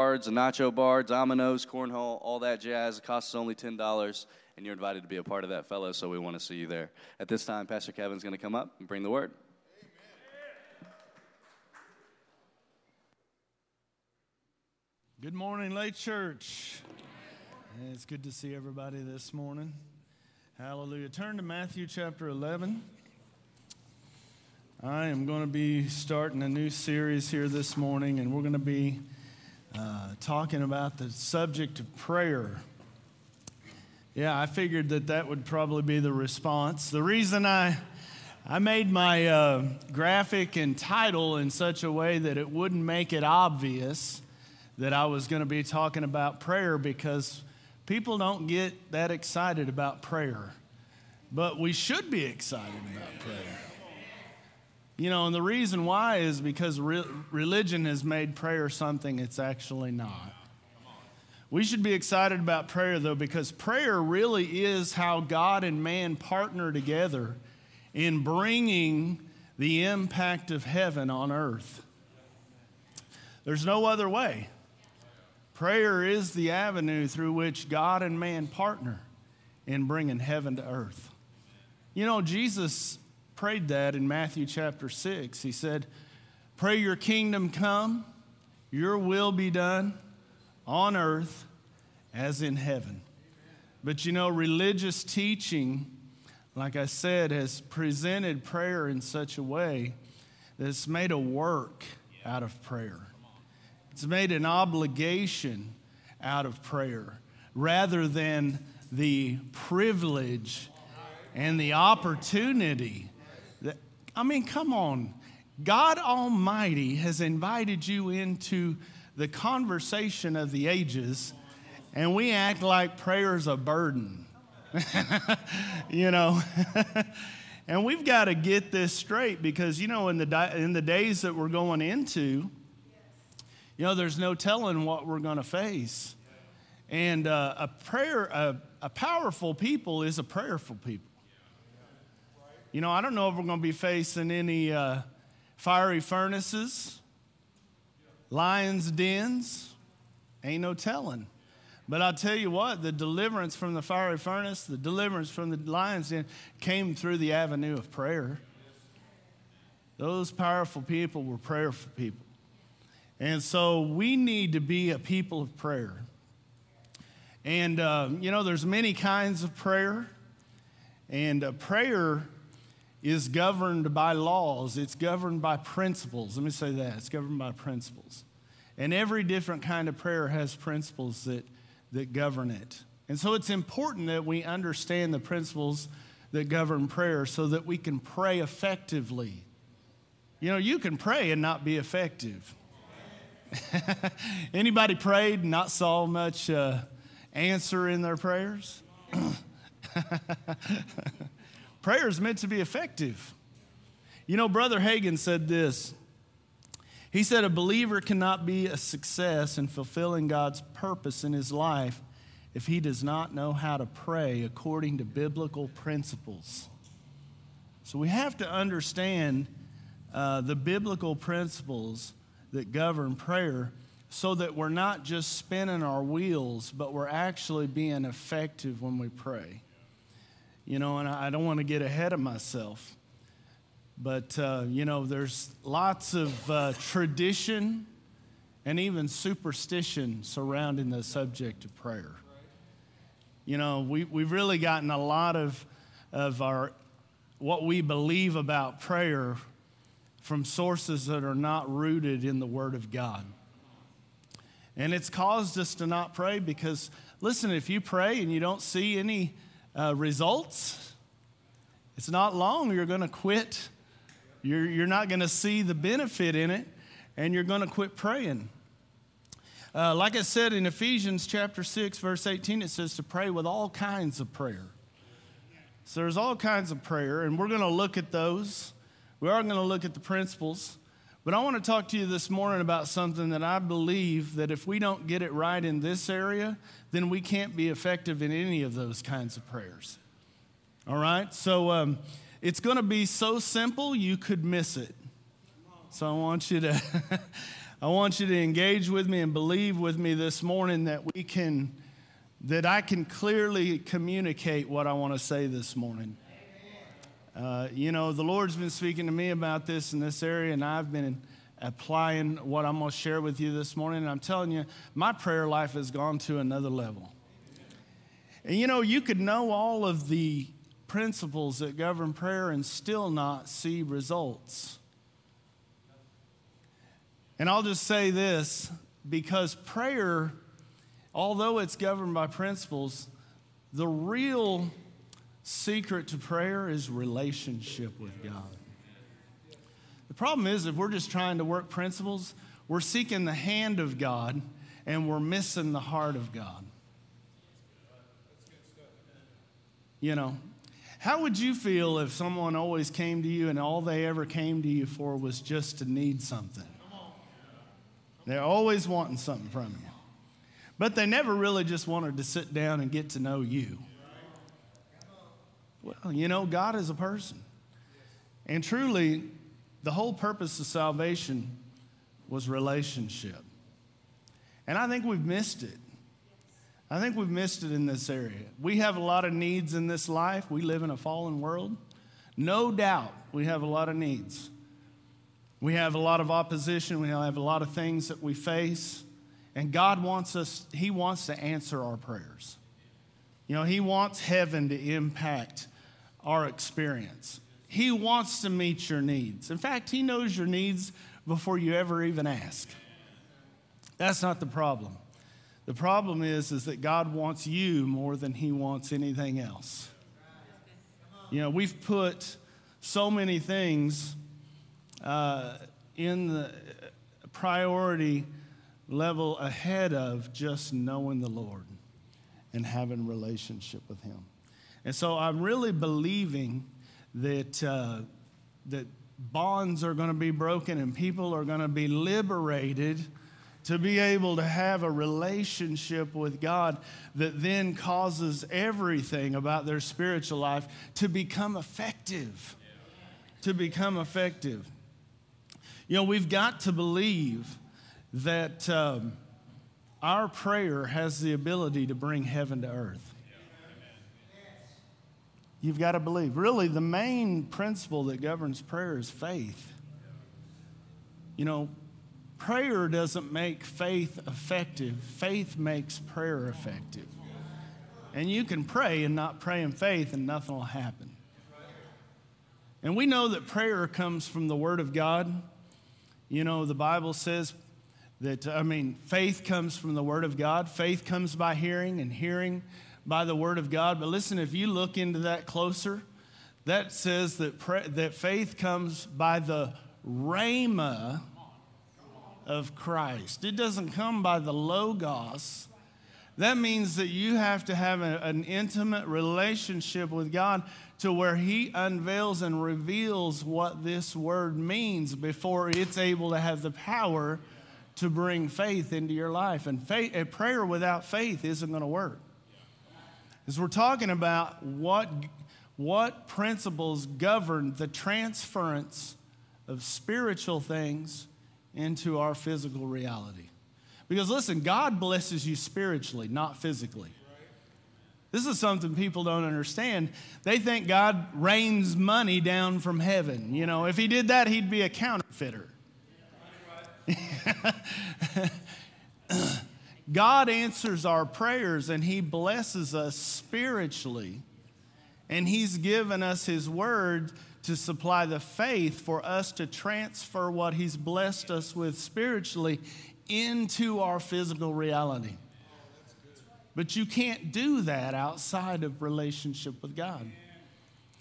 bards, nacho bards, Domino's, cornhole, all that jazz. It costs only $10, and you're invited to be a part of that, fellow, so we want to see you there. At this time, Pastor Kevin's going to come up and bring the word. Good morning, Lake Church. It's good to see everybody this morning. Hallelujah. Turn to Matthew chapter 11. I am going to be starting a new series here this morning, and we're going to be talking about the subject of prayer. Yeah, I figured that would probably be the response. The reason I made my graphic and title in such a way that it wouldn't make it obvious that I was going to be talking about prayer, because people don't get that excited about prayer. But we should be excited about prayer. You know, and the reason why is because religion has made prayer something it's actually not. We should be excited about prayer, though, because prayer really is how God and man partner together in bringing the impact of heaven on earth. There's no other way. Prayer is the avenue through which God and man partner in bringing heaven to earth. You know, Jesus prayed that in Matthew chapter 6. He said, "Pray your kingdom come, your will be done on earth as in heaven." But you know, religious teaching, like I said, has presented prayer in such a way that it's made a work out of prayer. It's made an obligation out of prayer rather than the privilege and the opportunity. Come on. God Almighty has invited you into the conversation of the ages, and we act like prayer is a burden. You know. And we've got to get this straight, because, you know, in the days that we're going into, you know, there's no telling what we're going to face. And a powerful people is a prayerful people. You know, I don't know if we're going to be facing any fiery furnaces, lions' dens. Ain't no telling. But I'll tell you what, the deliverance from the fiery furnace, the deliverance from the lions' den came through the avenue of prayer. Those powerful people were prayerful people. And so we need to be a people of prayer. And, you know, there's many kinds of prayer. And prayer is governed by laws. It's governed by principles. Let me say that. It's governed by principles. And every different kind of prayer has principles that govern it. And so it's important that we understand the principles that govern prayer so that we can pray effectively. You know, you can pray and not be effective. Anybody prayed and not saw much answer in their prayers? Prayer is meant to be effective. You know, Brother Hagin said this. He said, "A believer cannot be a success in fulfilling God's purpose in his life if he does not know how to pray according to biblical principles." So we have to understand the biblical principles that govern prayer, so that we're not just spinning our wheels, but we're actually being effective when we pray. You know, and I don't want to get ahead of myself, but, you know, there's lots of tradition and even superstition surrounding the subject of prayer. You know, we've really gotten a lot of our what we believe about prayer from sources that are not rooted in the Word of God. And it's caused us to not pray because, listen, if you pray and you don't see any results, it's not long you're going to quit. You're not going to see the benefit in it, and you're going to quit praying. Like I said, in Ephesians chapter 6, verse 18, it says to pray with all kinds of prayer. So there's all kinds of prayer, and we're going to look at those. We are going to look at the principles, but I want to talk to you this morning about something that I believe that if we don't get it right in this area, then we can't be effective in any of those kinds of prayers. All right? So it's going to be so simple you could miss it. So I want you to I want you to engage with me and believe with me this morning that I can clearly communicate what I want to say this morning. The Lord's been speaking to me about this in this area, and I've been applying what I'm going to share with you this morning. And I'm telling you, my prayer life has gone to another level. And you could know all of the principles that govern prayer and still not see results. And I'll just say this, because prayer, although it's governed by principles, the real secret to prayer is relationship with God. The problem is, if we're just trying to work principles, we're seeking the hand of God and we're missing the heart of God. How would you feel if someone always came to you and all they ever came to you for was just to need something? They're always wanting something from you. But they never really just wanted to sit down and get to know you. Well, God is a person. And truly, the whole purpose of salvation was relationship. And I think we've missed it. I think we've missed it in this area. We have a lot of needs in this life. We live in a fallen world. No doubt we have a lot of needs. We have a lot of opposition. We have a lot of things that we face. And God wants us, He wants to answer our prayers. He wants heaven to impact our experience. He wants to meet your needs. In fact, He knows your needs before you ever even ask. That's not the problem. The problem is that God wants you more than He wants anything else. We've put so many things in the priority level ahead of just knowing the Lord and having a relationship with Him. And so I'm really believing that bonds are going to be broken and people are going to be liberated to be able to have a relationship with God that then causes everything about their spiritual life to become effective. We've got to believe that our prayer has the ability to bring heaven to earth. You've got to believe. Really, the main principle that governs prayer is faith. Prayer doesn't make faith effective. Faith makes prayer effective. And you can pray and not pray in faith and nothing will happen. And we know that prayer comes from the Word of God. The Bible says that, faith comes from the Word of God. Faith comes by hearing and hearing by the Word of God. But listen, if you look into that closer, that says that that faith comes by the rhema of Christ. It doesn't come by the logos. That means that you have to have an intimate relationship with God to where He unveils and reveals what this word means before it's able to have the power to bring faith into your life. And a prayer without faith isn't going to work. As we're talking about what principles govern the transference of spiritual things into our physical reality. Because listen, God blesses you spiritually, not physically. This is something people don't understand. They think God rains money down from heaven. If He did that, He'd be a counterfeiter. God answers our prayers and He blesses us spiritually. And He's given us His word to supply the faith for us to transfer what He's blessed us with spiritually into our physical reality. But you can't do that outside of relationship with God.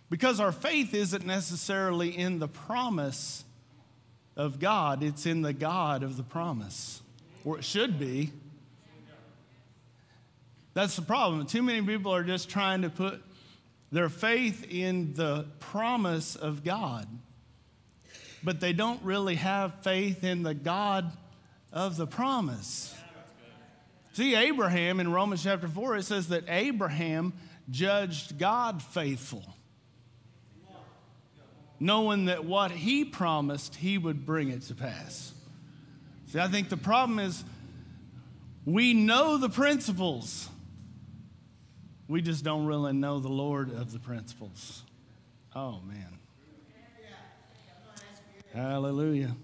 Because our faith isn't necessarily in the promise of God. It's in the God of the promise. Or it should be. That's the problem. Too many people are just trying to put their faith in the promise of God, but they don't really have faith in the God of the promise. See, Abraham, in Romans chapter 4, it says that Abraham judged God faithful, knowing that what he promised, he would bring it to pass. See, I think the problem is we know the principles. We just don't really know the Lord of the principles. Oh, man. Hallelujah.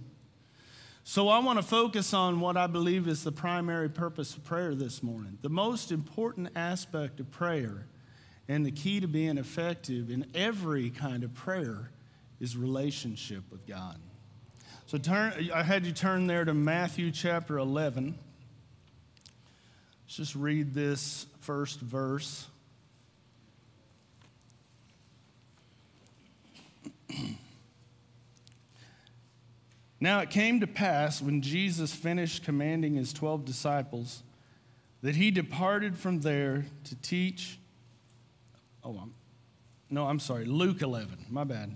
So I want to focus on what I believe is the primary purpose of prayer this morning. The most important aspect of prayer and the key to being effective in every kind of prayer is relationship with God. So I had you turn there to Matthew chapter 11. Let's just read this first verse. Now it came to pass when Jesus finished commanding his 12 disciples that he departed from there to teach. Luke 11. My bad.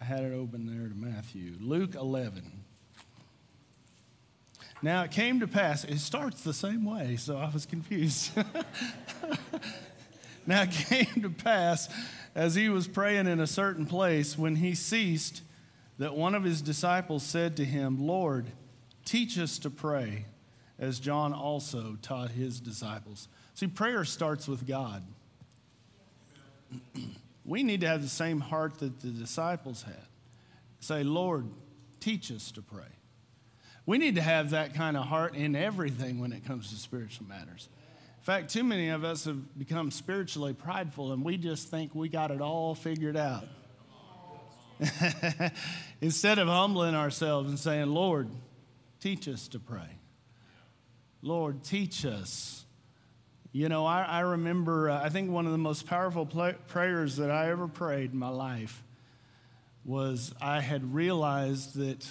I had it open there to Matthew. Luke 11. Now it came to pass. It starts the same way, so I was confused. Now it came to pass as he was praying in a certain place when he ceased that one of his disciples said to him, Lord, teach us to pray, as John also taught his disciples. See, prayer starts with God. We need to have the same heart that the disciples had. Say, Lord, teach us to pray. We need to have that kind of heart in everything when it comes to spiritual matters. In fact, too many of us have become spiritually prideful, and we just think we got it all figured out. Instead of humbling ourselves and saying, Lord, teach us to pray. Lord, teach us. You know, I remember, I think one of the most powerful prayers that I ever prayed in my life was I had realized that,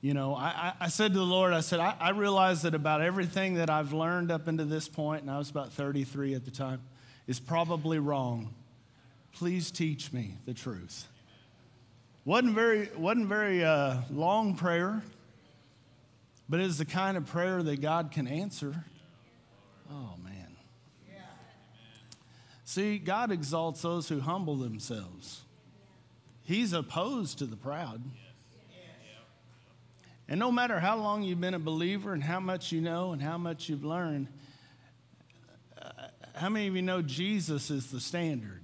you know, I said to the Lord, I realized that about everything that I've learned up into this point, and I was about 33 at the time, is probably wrong. Please teach me the truth. Wasn't very long prayer, but it is the kind of prayer that God can answer. Oh, man. Yeah. See, God exalts those who humble themselves. He's opposed to the proud. And no matter how long you've been a believer and how much you know and how much you've learned, how many of you know Jesus is the standard?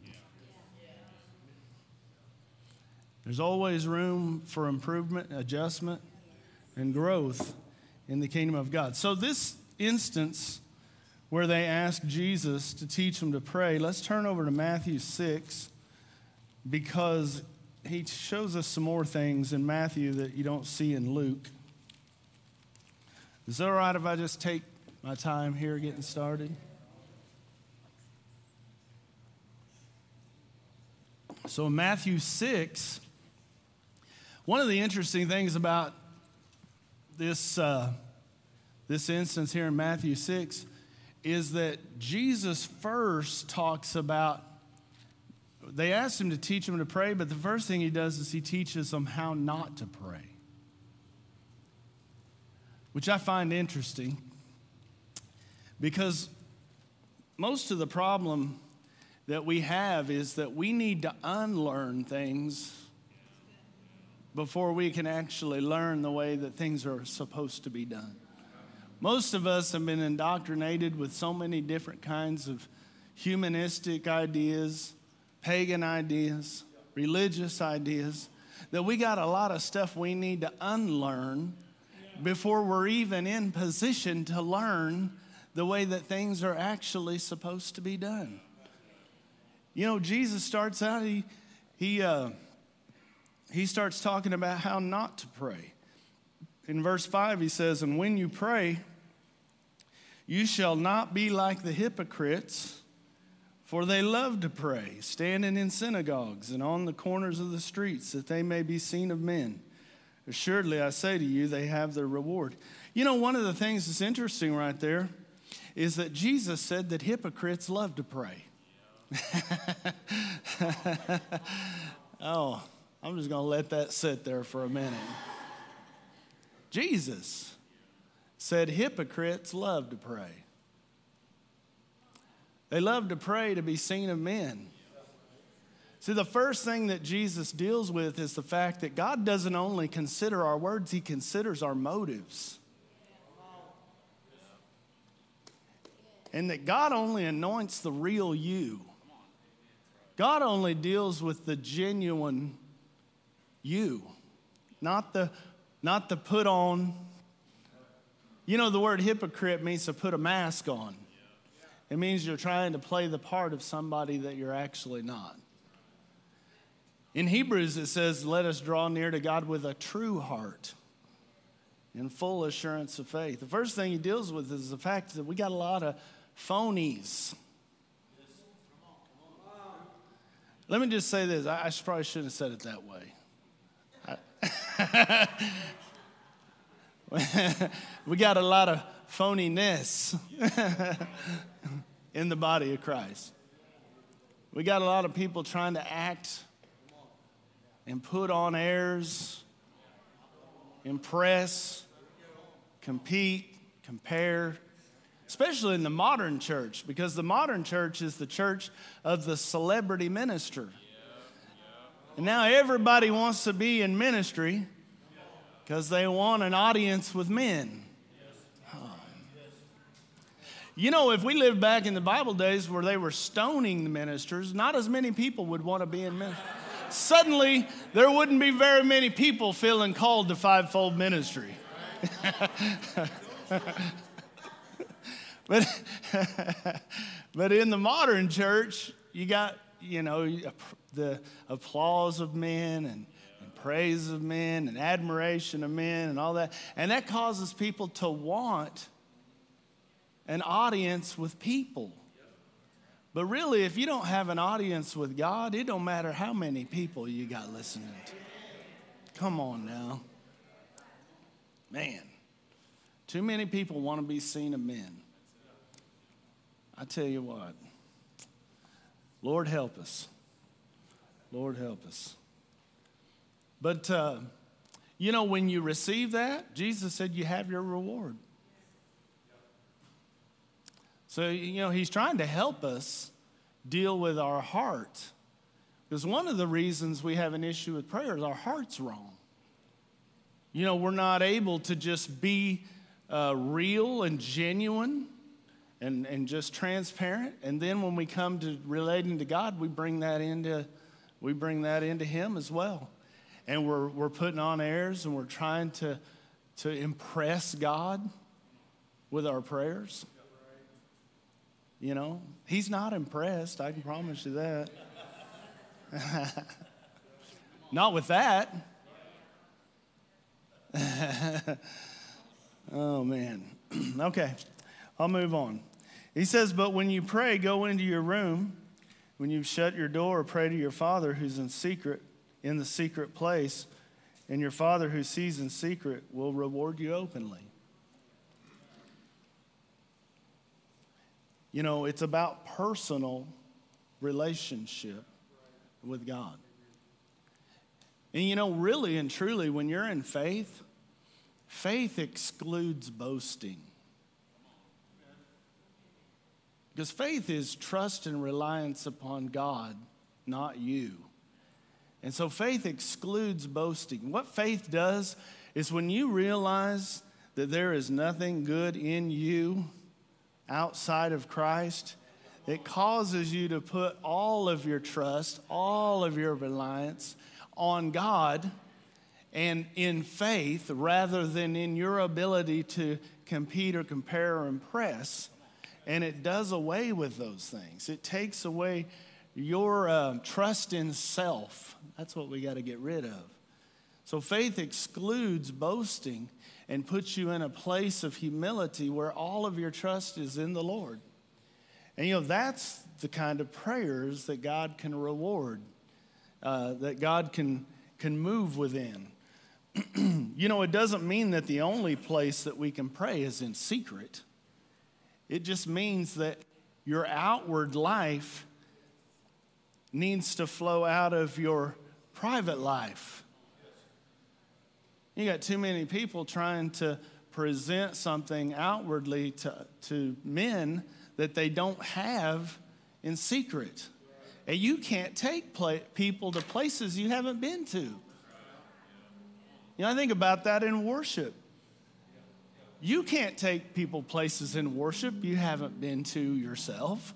There's always room for improvement, adjustment, and growth in the kingdom of God. So this instance where they ask Jesus to teach them to pray, let's turn over to Matthew 6 because he shows us some more things in Matthew that you don't see in Luke. Is it all right if I just take my time here getting started? So in Matthew 6, one of the interesting things about this instance here in Matthew 6 is that Jesus first talks about, they asked him to teach them to pray, but the first thing he does is he teaches them how not to pray, which I find interesting because most of the problem that we have is that we need to unlearn things before we can actually learn the way that things are supposed to be done. Most of us have been indoctrinated with so many different kinds of humanistic ideas, pagan ideas, religious ideas, that we got a lot of stuff we need to unlearn before we're even in position to learn the way that things are actually supposed to be done. You know, Jesus starts out, he starts talking about how not to pray. In verse 5, he says, and when you pray, you shall not be like the hypocrites, for they love to pray, standing in synagogues and on the corners of the streets, that they may be seen of men. Assuredly, I say to you, they have their reward. You know, one of the things that's interesting right there is that Jesus said that hypocrites love to pray. Oh, I'm just going to let that sit there for a minute. Jesus said hypocrites love to pray. They love to pray to be seen of men. See, the first thing that Jesus deals with is the fact that God doesn't only consider our words, he considers our motives. And that God only anoints the real you. God only deals with the genuine you, not the put on. You know, the word hypocrite means to put a mask on. It means you're trying to play the part of somebody that you're actually not. In Hebrews, it says, let us draw near to God with a true heart and full assurance of faith. The first thing he deals with is the fact that we got a lot of phonies. Let me just say this. I probably shouldn't have said it that way. We got a lot of phoniness in the body of Christ. We got a lot of people trying to act and put on airs, impress, compete, compare, especially in the modern church, because the modern church is the church of the celebrity minister. And now everybody wants to be in ministry because they want an audience with men. You know, if we lived back in the Bible days where they were stoning the ministers, not as many people would want to be in ministry. Suddenly, there wouldn't be very many people feeling called to fivefold ministry. But in the modern church, you got, you know, the applause of men and praise of men and admiration of men and all that. And that causes people to want an audience with people. But really, if you don't have an audience with God, it don't matter how many people you got listening to. Come on now. Man, too many people want to be seen of men. I tell you what. Lord, help us. Lord, help us. But, you know, when you receive that, Jesus said you have your reward. So, you know, he's trying to help us deal with our heart. Because one of the reasons we have an issue with prayer is our heart's wrong. You know, we're not able to just be real and genuine and just transparent. And then when we come to relating to God, we bring that into him as well. And we're putting on airs and we're trying to impress God with our prayers. You know, he's not impressed, I can promise you that. Not with that. Oh, man. Okay, I'll move on. He says, but when you pray, go into your room. When you've shut your door, pray to your Father who's in secret, in the secret place. And your Father who sees in secret will reward you openly. You know, it's about personal relationship with God. And you know, really and truly, when you're in faith, faith excludes boasting. Because faith is trust and reliance upon God, not you. And so faith excludes boasting. What faith does is when you realize that there is nothing good in you outside of Christ, it causes you to put all of your trust, all of your reliance on God and in faith rather than in your ability to compete or compare or impress. And it does away with those things. It takes away your trust in self. That's what we got to get rid of. So faith excludes boasting and puts you in a place of humility where all of your trust is in the Lord. And, you know, that's the kind of prayers that God can reward, that God can move within. You know, it doesn't mean that the only place that we can pray is in secret. It just means that your outward life needs to flow out of your private life. You got too many people trying to present something outwardly to men that they don't have in secret. And you can't take people to places you haven't been to. You know, I think about that in worship. You can't take people places in worship you haven't been to yourself.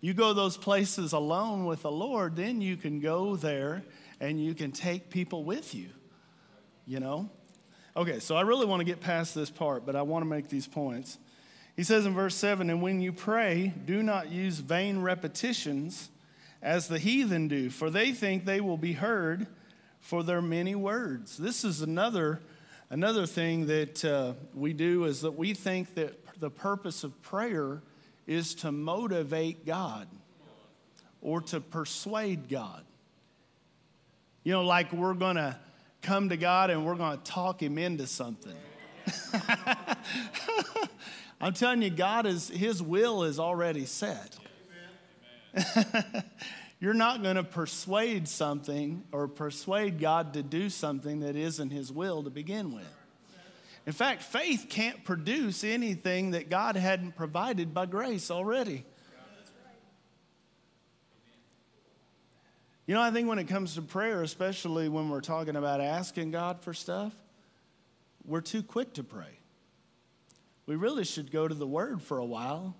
You go those places alone with the Lord, then you can go there and you can take people with you, you know? Okay, so I really want to get past this part, but I want to make these points. He says in verse 7, "And when you pray, do not use vain repetitions as the heathen do, for they think they will be heard for their many words." This is another thing that we do, is that we think that the purpose of prayer is to motivate God or to persuade God. You know, like we're going to come to God and we're going to talk him into something. I'm telling you, his will is already set. You're not going to persuade something or persuade God to do something that isn't his will to begin with. In fact, faith can't produce anything that God hadn't provided by grace already. You know, I think when it comes to prayer, especially when we're talking about asking God for stuff, we're too quick to pray. We really should go to the Word for a while,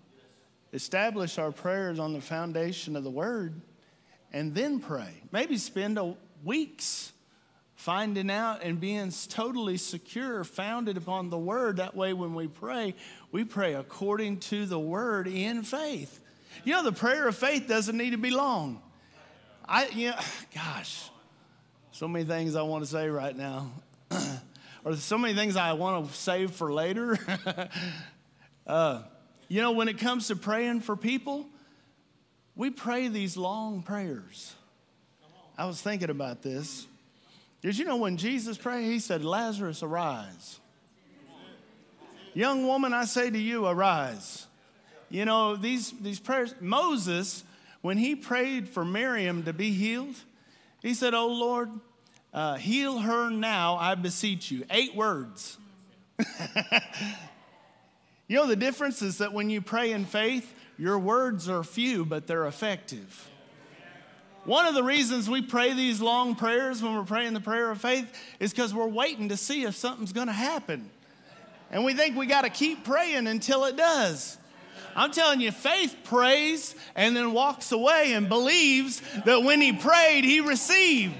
establish our prayers on the foundation of the Word, and then pray. Maybe spend weeks finding out and being totally secure, founded upon the Word. That way when we pray according to the Word in faith. You know, the prayer of faith doesn't need to be long. So many things I want to say right now. Or so many things I want to save for later. You know, when it comes to praying for people, we pray these long prayers. I was thinking about this. Did you know when Jesus prayed, he said, "Lazarus, arise. Young woman, I say to you, arise." You know, these prayers. Moses, when he prayed for Miriam to be healed, he said, "Oh, Lord, heal her now, I beseech you." 8 words. You know, the difference is that when you pray in faith, your words are few, but they're effective. One of the reasons we pray these long prayers when we're praying the prayer of faith is because we're waiting to see if something's going to happen. And we think we got to keep praying until it does. I'm telling you, faith prays and then walks away and believes that when he prayed, he received.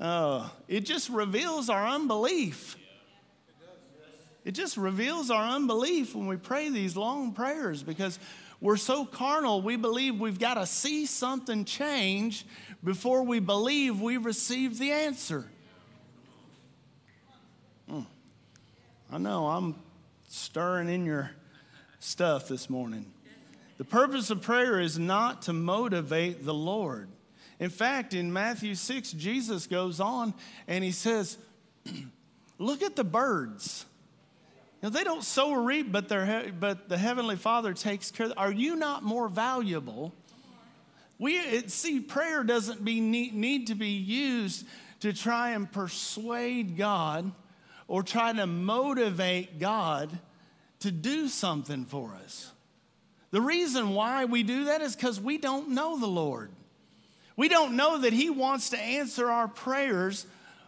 Oh, it just reveals our unbelief. It just reveals our unbelief when we pray these long prayers, because we're so carnal, we believe we've got to see something change before we believe we receive the answer. I know, I'm stirring in your stuff this morning. The purpose of prayer is not to motivate the Lord. In fact, in Matthew 6, Jesus goes on and he says, "Look at the birds. You know, they don't sow or reap, but the Heavenly Father takes care of them. Are you not more valuable?" Prayer doesn't need to be used to try and persuade God or try to motivate God to do something for us. The reason why we do that is because we don't know the Lord. We don't know that he wants to answer our prayers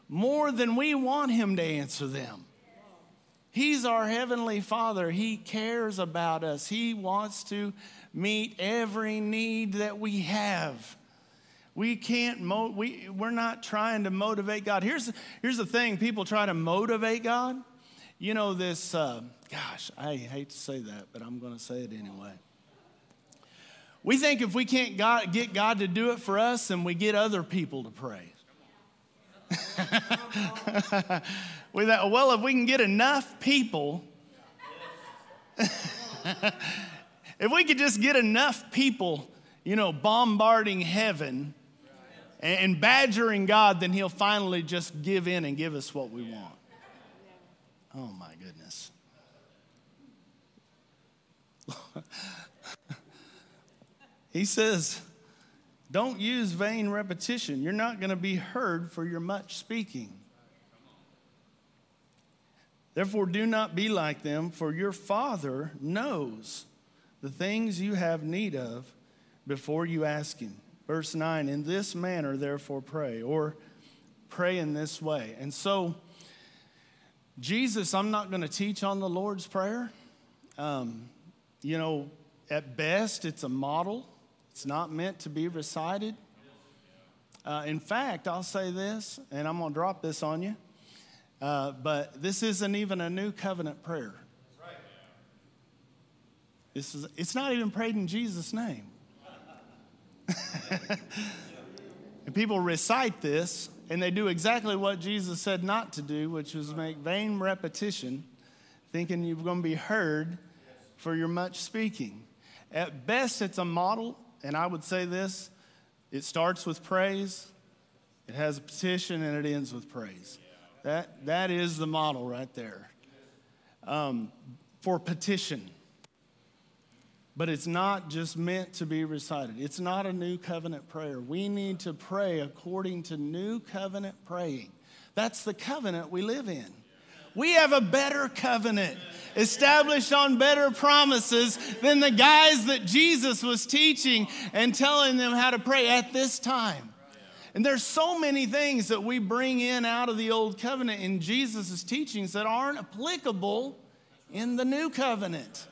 more than we want him to answer them. He's our Heavenly Father. He cares about us. He wants to meet every need that we have. We can't, we're not trying to motivate God. Here's the thing. People try to motivate God. You know this, I hate to say that, but I'm going to say it anyway. We think if we can't get God to do it for us, then we get other people to pray. We thought, well, if we can get enough people, if we could just get enough people, you know, bombarding heaven and badgering God, then he'll finally just give in and give us what we want. Oh, my goodness. He says, don't use vain repetition. You're not going to be heard for your much speaking. Therefore, do not be like them, for your Father knows the things you have need of before you ask him. Verse 9, in this manner, therefore, pray, or pray in this way. And so, Jesus, I'm not going to teach on the Lord's Prayer. You know, at best, it's a model. It's not meant to be recited. In fact, I'll say this, and I'm going to drop this on you, but this isn't even a new covenant prayer. It's not even prayed in Jesus' name. And people recite this, and they do exactly what Jesus said not to do, which was make vain repetition, thinking you're going to be heard for your much speaking. At best, it's a model, and I would say this, it starts with praise, it has a petition, and it ends with praise. That is the model right there for petition. But it's not just meant to be recited. It's not a new covenant prayer. We need to pray according to new covenant praying. That's the covenant we live in. We have a better covenant established on better promises than the guys that Jesus was teaching and telling them how to pray at this time. And there's so many things that we bring in out of the old covenant in Jesus' teachings that aren't applicable in the new covenant.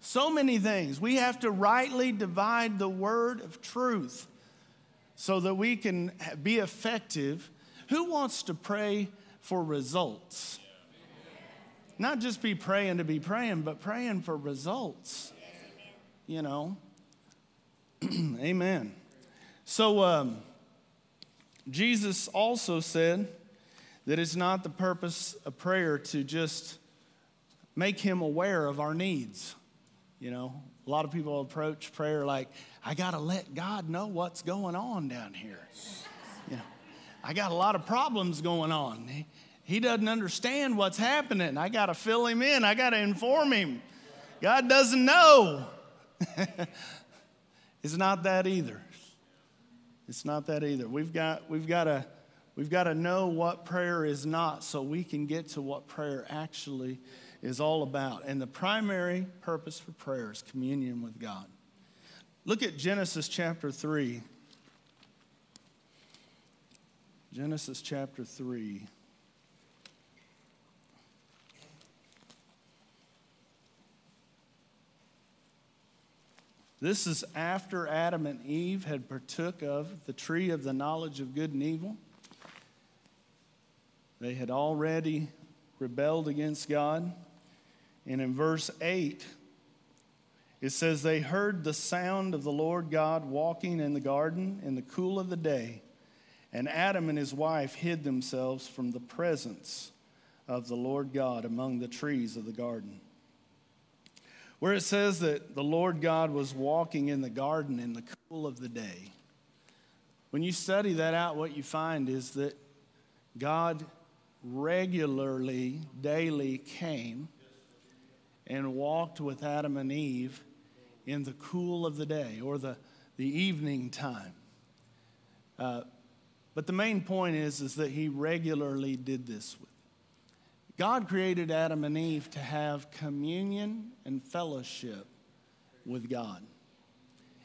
So many things. We have to rightly divide the word of truth so that we can be effective. Who wants to pray for results? Not just be praying to be praying, but praying for results. You know? Amen. So, Jesus also said that it's not the purpose of prayer to just make him aware of our needs. You know, a lot of people approach prayer like, I got to let God know what's going on down here. You know, I got a lot of problems going on. He doesn't understand what's happening. I got to fill him in. I got to inform him. God doesn't know. It's not that either. It's not that either. We've got to know what prayer is not so we can get to what prayer actually is all about. And the primary purpose for prayer is communion with God. Look at Genesis chapter 3. Genesis chapter 3. This is after Adam and Eve had partook of the tree of the knowledge of good and evil. They had already rebelled against God. And in verse 8, it says, they heard the sound of the Lord God walking in the garden in the cool of the day, and Adam and his wife hid themselves from the presence of the Lord God among the trees of the garden. Where it says that the Lord God was walking in the garden in the cool of the day, when you study that out, what you find is that God regularly, daily came and walked with Adam and Eve in the cool of the day, or the evening time. But the main point is that he regularly did this. God created Adam and Eve to have communion and fellowship with God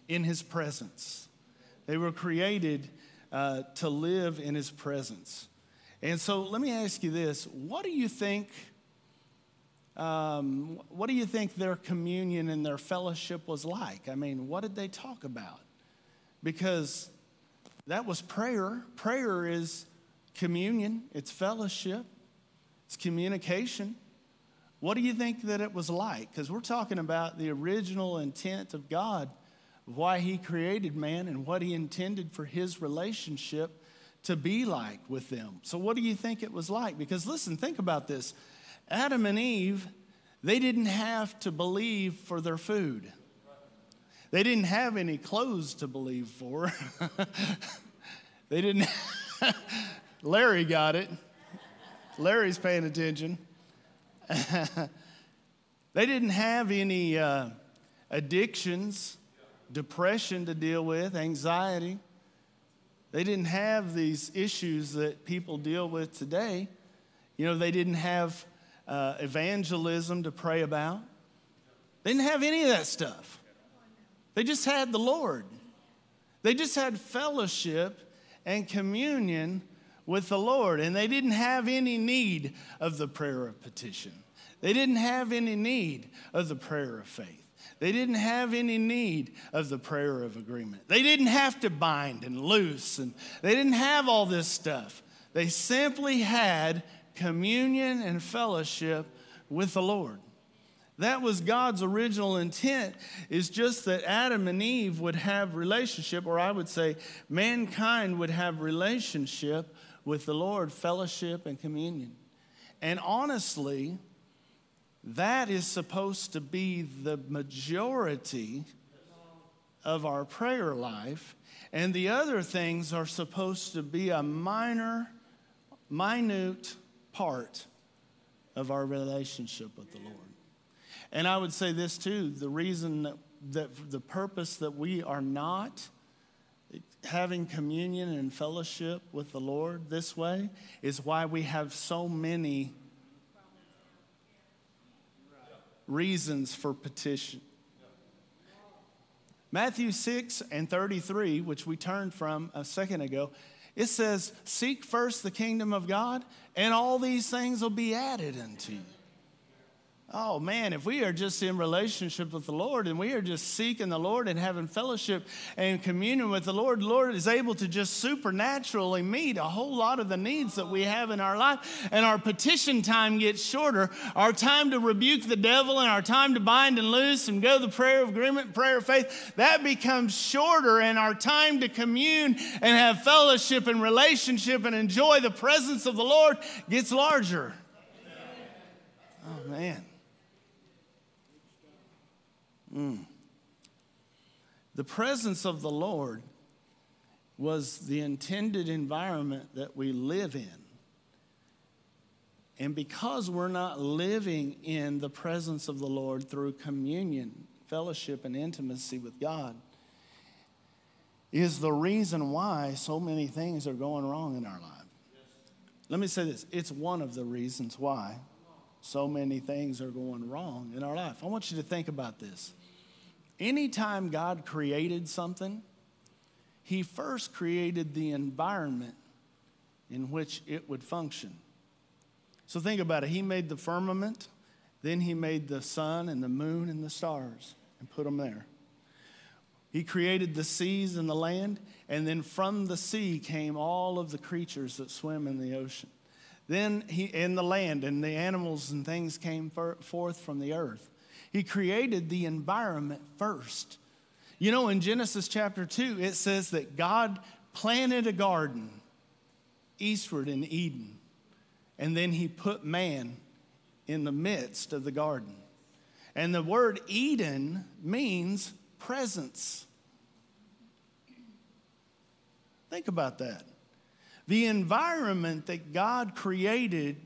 in his presence. They were created to live in his presence. And so let me ask you this. What do you think their communion and their fellowship was like? I mean, what did they talk about? Because that was prayer. Prayer is communion. It's fellowship. It's communication. What do you think that it was like? Because we're talking about the original intent of God, why he created man and what he intended for his relationship to be like with them. So what do you think it was like? Because listen, think about this. Adam and Eve, they didn't have to believe for their food. They didn't have any clothes to believe for. They didn't. Larry got it. Larry's paying attention. They didn't have any addictions, depression to deal with, anxiety. They didn't have these issues that people deal with today. You know, they didn't have evangelism to pray about. They didn't have any of that stuff. They just had the Lord. They just had fellowship and communion with the Lord. And they didn't have any need of the prayer of petition. They didn't have any need of the prayer of faith. They didn't have any need of the prayer of agreement. They didn't have to bind and loose, and they didn't have all this stuff. They simply had communion and fellowship with the Lord. That was God's original intent, is just that Adam and Eve would have relationship, or I would say mankind would have relationship with the Lord, fellowship and communion. And honestly, that is supposed to be the majority of our prayer life. And the other things are supposed to be a minute part of our relationship with the Lord. And I would say this too, the reason that the purpose that we are not having communion and fellowship with the Lord this way is why we have so many reasons for petition. Matthew 6 and 33, which we turned from a second ago, it says, "Seek first the kingdom of God, and all these things will be added unto you." Oh man, if we are just in relationship with the Lord and we are just seeking the Lord and having fellowship and communion with the Lord is able to just supernaturally meet a whole lot of the needs that we have in our life. And our petition time gets shorter. Our time to rebuke the devil and our time to bind and loose and go to the prayer of agreement, prayer of faith, that becomes shorter. And our time to commune and have fellowship and relationship and enjoy the presence of the Lord gets larger. Oh man. The presence of the Lord was the intended environment that we live in. And because we're not living in the presence of the Lord through communion, fellowship, and intimacy with God, is the reason why so many things are going wrong in our life. Yes. Let me say this. It's one of the reasons why so many things are going wrong in our life. I want you to think about this. Anytime God created something, he first created the environment in which it would function. So think about it. He made the firmament, then he made the sun and the moon and the stars and put them there. He created the seas and the land, and then from the sea came all of the creatures that swim in the ocean. Then in the land and the animals and things came forth from the earth. He created the environment first. You know, in Genesis chapter 2, it says that God planted a garden eastward in Eden. And then he put man in the midst of the garden. And the word Eden means presence. Think about that. The environment that God created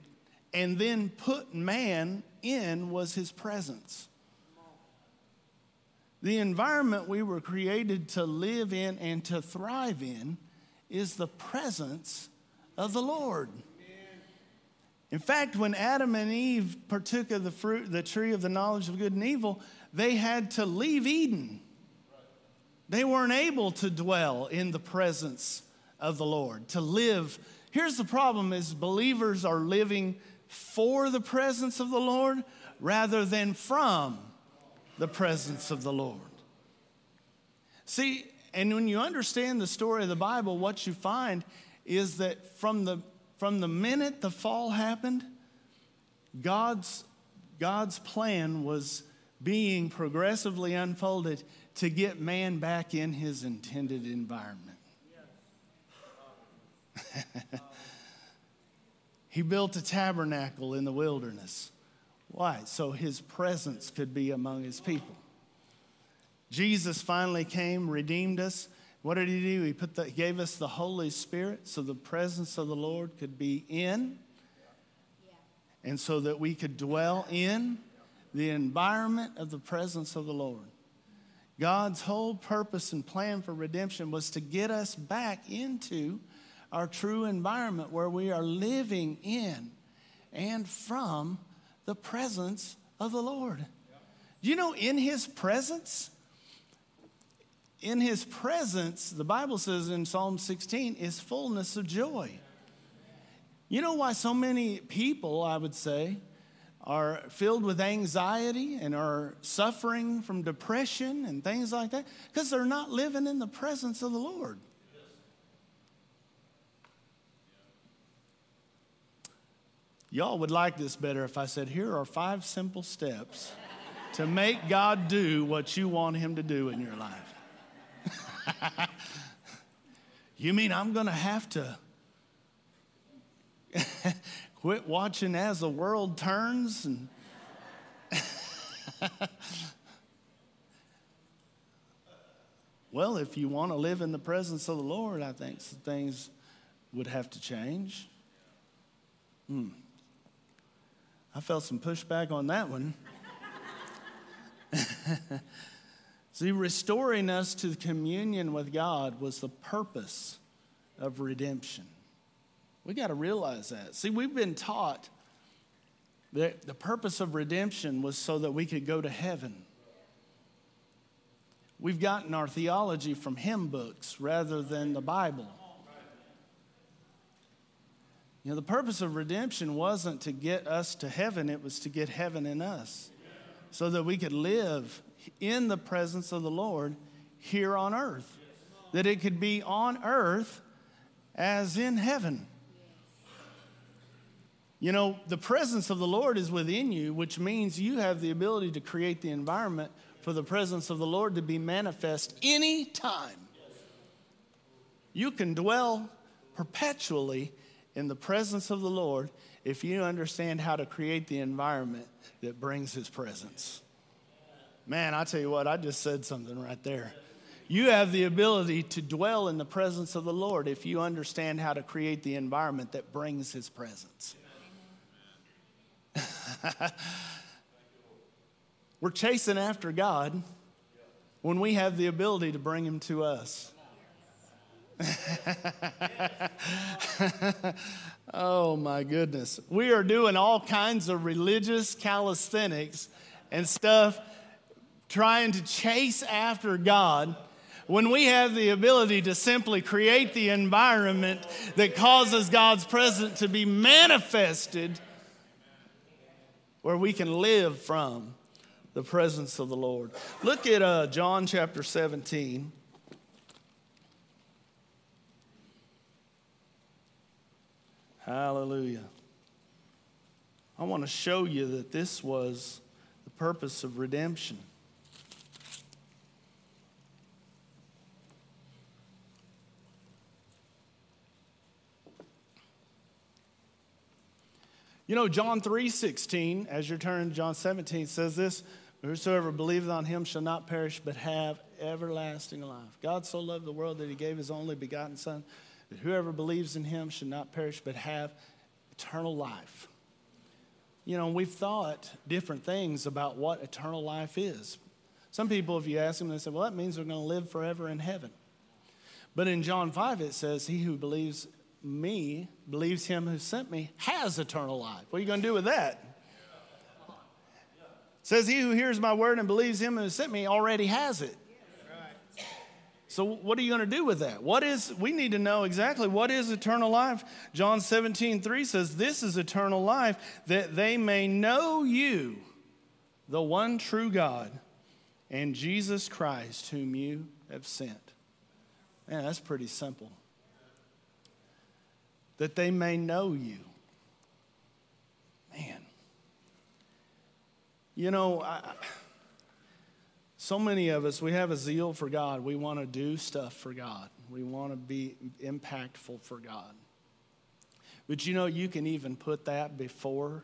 and then put man in was his presence. The environment we were created to live in and to thrive in is the presence of the Lord. In fact, when Adam and Eve partook of the fruit, the tree of the knowledge of good and evil, they had to leave Eden. They weren't able to dwell in the presence of the Lord, to live. Here's the problem, is believers are living for the presence of the Lord rather than from the presence of the Lord. See, and when you understand the story of the Bible, what you find is that from the minute the fall happened, God's plan was being progressively unfolded to get man back in his intended environment. He built a tabernacle in the wilderness. Why? So his presence could be among his people. Jesus finally came, redeemed us. What did he do? He gave us the Holy Spirit so the presence of the Lord could be in, and so that we could dwell in the environment of the presence of the Lord. God's whole purpose and plan for redemption was to get us back into our true environment where we are living in and from the presence of the Lord. You know, in his presence, the Bible says in Psalm 16, is fullness of joy. You know why so many people, I would say, are filled with anxiety and are suffering from depression and things like that? Because they're not living in the presence of the Lord. Y'all would like this better if I said, here are 5 simple steps to make God do what you want him to do in your life. You mean I'm going to have to quit watching As the World Turns? And well, if you want to live in the presence of the Lord, I think some things would have to change. I felt some pushback on that one. See, restoring us to communion with God was the purpose of redemption. We got to realize that. See, we've been taught that the purpose of redemption was so that we could go to heaven. We've gotten our theology from hymn books rather than the Bible. You know, the purpose of redemption wasn't to get us to heaven. It was to get heaven in us so that we could live in the presence of the Lord here on earth, that it could be on earth as in heaven. You know, the presence of the Lord is within you, which means you have the ability to create the environment for the presence of the Lord to be manifest any time. You can dwell perpetually in the presence of the Lord if you understand how to create the environment that brings his presence. Man, I tell you what, I just said something right there. You have the ability to dwell in the presence of the Lord if you understand how to create the environment that brings his presence. We're chasing after God when we have the ability to bring him to us. Oh my goodness. We are doing all kinds of religious calisthenics and stuff, trying to chase after God, when we have the ability to simply create the environment that causes God's presence to be manifested, where we can live from the presence of the Lord. Look at John chapter 17. Hallelujah. I want to show you that this was the purpose of redemption. You know, John 3:16, as you're turning to John 17, says this: whosoever believeth on him shall not perish, but have everlasting life. God so loved the world that he gave his only begotten Son, that whoever believes in him should not perish, but have eternal life. You know, we've thought different things about what eternal life is. Some people, if you ask them, they say, well, that means we're going to live forever in heaven. But in John 5, it says, he who believes me, believes him who sent me, has eternal life. What are you going to do with that? It says, he who hears my word and believes him who sent me already has it. So what are you going to do with that? We need to know exactly what is eternal life. John 17:3 says, this is eternal life, that they may know you, the one true God, and Jesus Christ, whom you have sent. Man, that's pretty simple. That they may know you. Man. You know, so many of us, we have a zeal for God. We want to do stuff for God. We want to be impactful for God. But you know, you can even put that before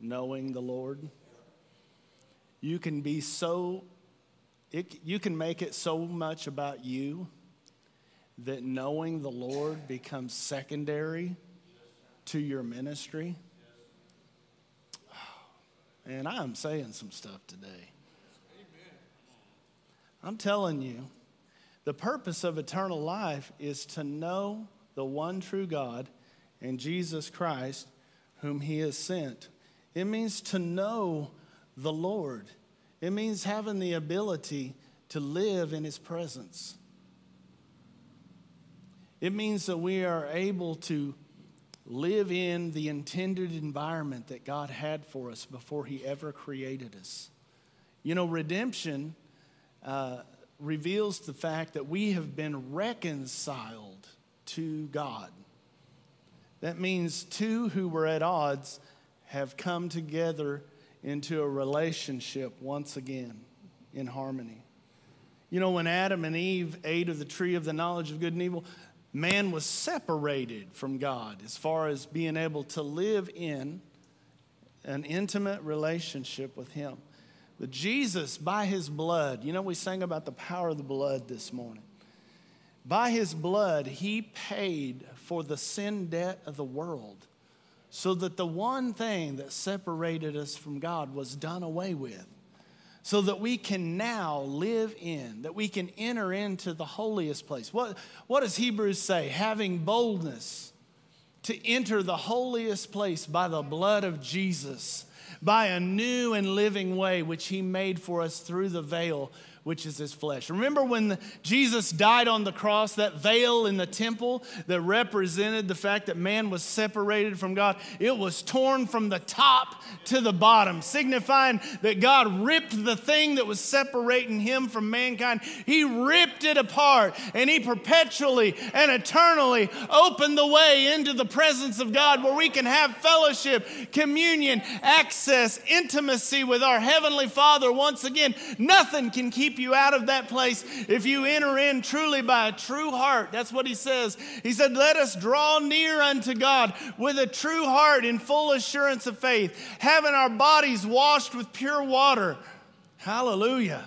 knowing the Lord. You can be you can make it so much about you that knowing the Lord becomes secondary to your ministry. And I'm saying some stuff today. I'm telling you, the purpose of eternal life is to know the one true God and Jesus Christ, whom he has sent. It means to know the Lord. It means having the ability to live in his presence. It means that we are able to live in the intended environment that God had for us before he ever created us. You know, redemption reveals the fact that we have been reconciled to God. That means two who were at odds have come together into a relationship once again in harmony. You know, when Adam and Eve ate of the tree of the knowledge of good and evil, man was separated from God as far as being able to live in an intimate relationship with him. But Jesus, by his blood, you know, we sang about the power of the blood this morning. By his blood, he paid for the sin debt of the world so that the one thing that separated us from God was done away with, so that we can now live in, that we can enter into the holiest place. What does Hebrews say? Having boldness to enter the holiest place by the blood of Jesus, by a new and living way which he made for us through the veil, which is his flesh. Remember when Jesus died on the cross, that veil in the temple that represented the fact that man was separated from God, it was torn from the top to the bottom, signifying that God ripped the thing that was separating him from mankind. He ripped it apart, and he perpetually and eternally opened the way into the presence of God where we can have fellowship, communion, access, intimacy with our Heavenly Father once again. Nothing can keep you out of that place if you enter in truly by a true heart. That's what he says. He said, let us draw near unto God with a true heart in full assurance of faith, having our bodies washed with pure water. Hallelujah.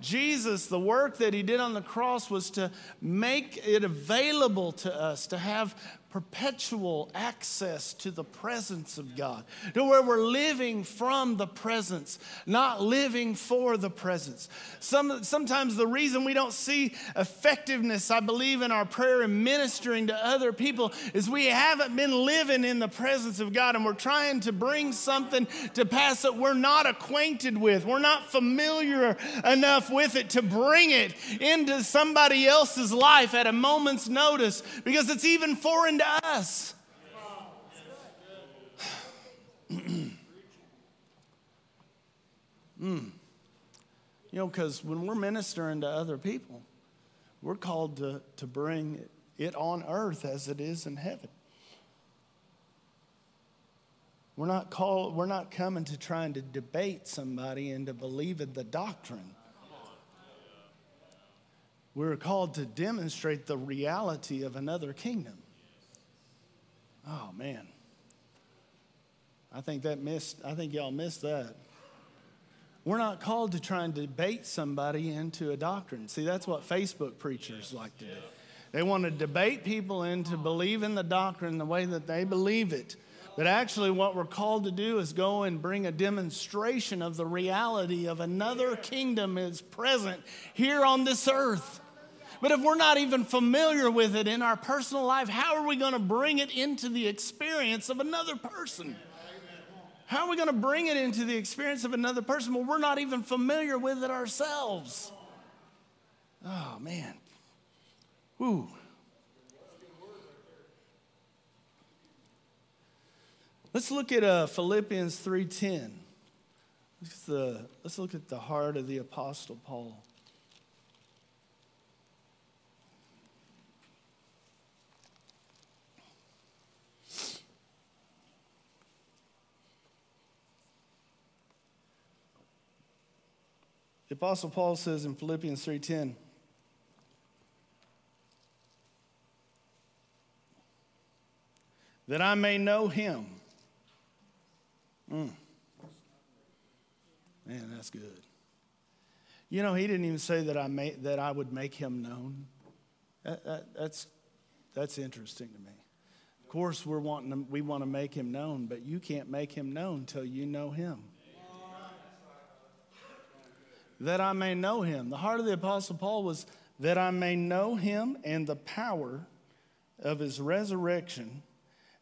Jesus, the work that he did on the cross was to make it available to us to have perpetual access to the presence of God, to where we're living from the presence, not living for the presence. Sometimes the reason we don't see effectiveness, I believe, in our prayer and ministering to other people is we haven't been living in the presence of God, and we're trying to bring something to pass that we're not acquainted with. We're not familiar enough with it to bring it into somebody else's life at a moment's notice, because it's even foreign to us. You know, because when we're ministering to other people, we're called to bring it on earth as it is in heaven. We're not coming to trying to debate somebody into believing the doctrine. We're called to demonstrate the reality of another kingdom. Oh, man. I think y'all missed that. We're not called to try and debate somebody into a doctrine. See, that's what Facebook preachers like to do. They want to debate people into believing the doctrine the way that they believe it. But actually what we're called to do is go and bring a demonstration of the reality of another kingdom is present here on this earth. But if we're not even familiar with it in our personal life, how are we going to bring it into the experience of another person? How are we going to bring it into the experience of another person when we're not even familiar with it ourselves? Oh, man. Whew. Let's look at Philippians 3:10. Let's look at the heart of the Apostle Paul. The Apostle Paul says in Philippians 3:10, that I may know him. Man, that's good. You know, he didn't even say that I would make him known. That's interesting to me. Of course, we want to make him known, but you can't make him known till you know him. That I may know him. The heart of the Apostle Paul was that I may know him and the power of his resurrection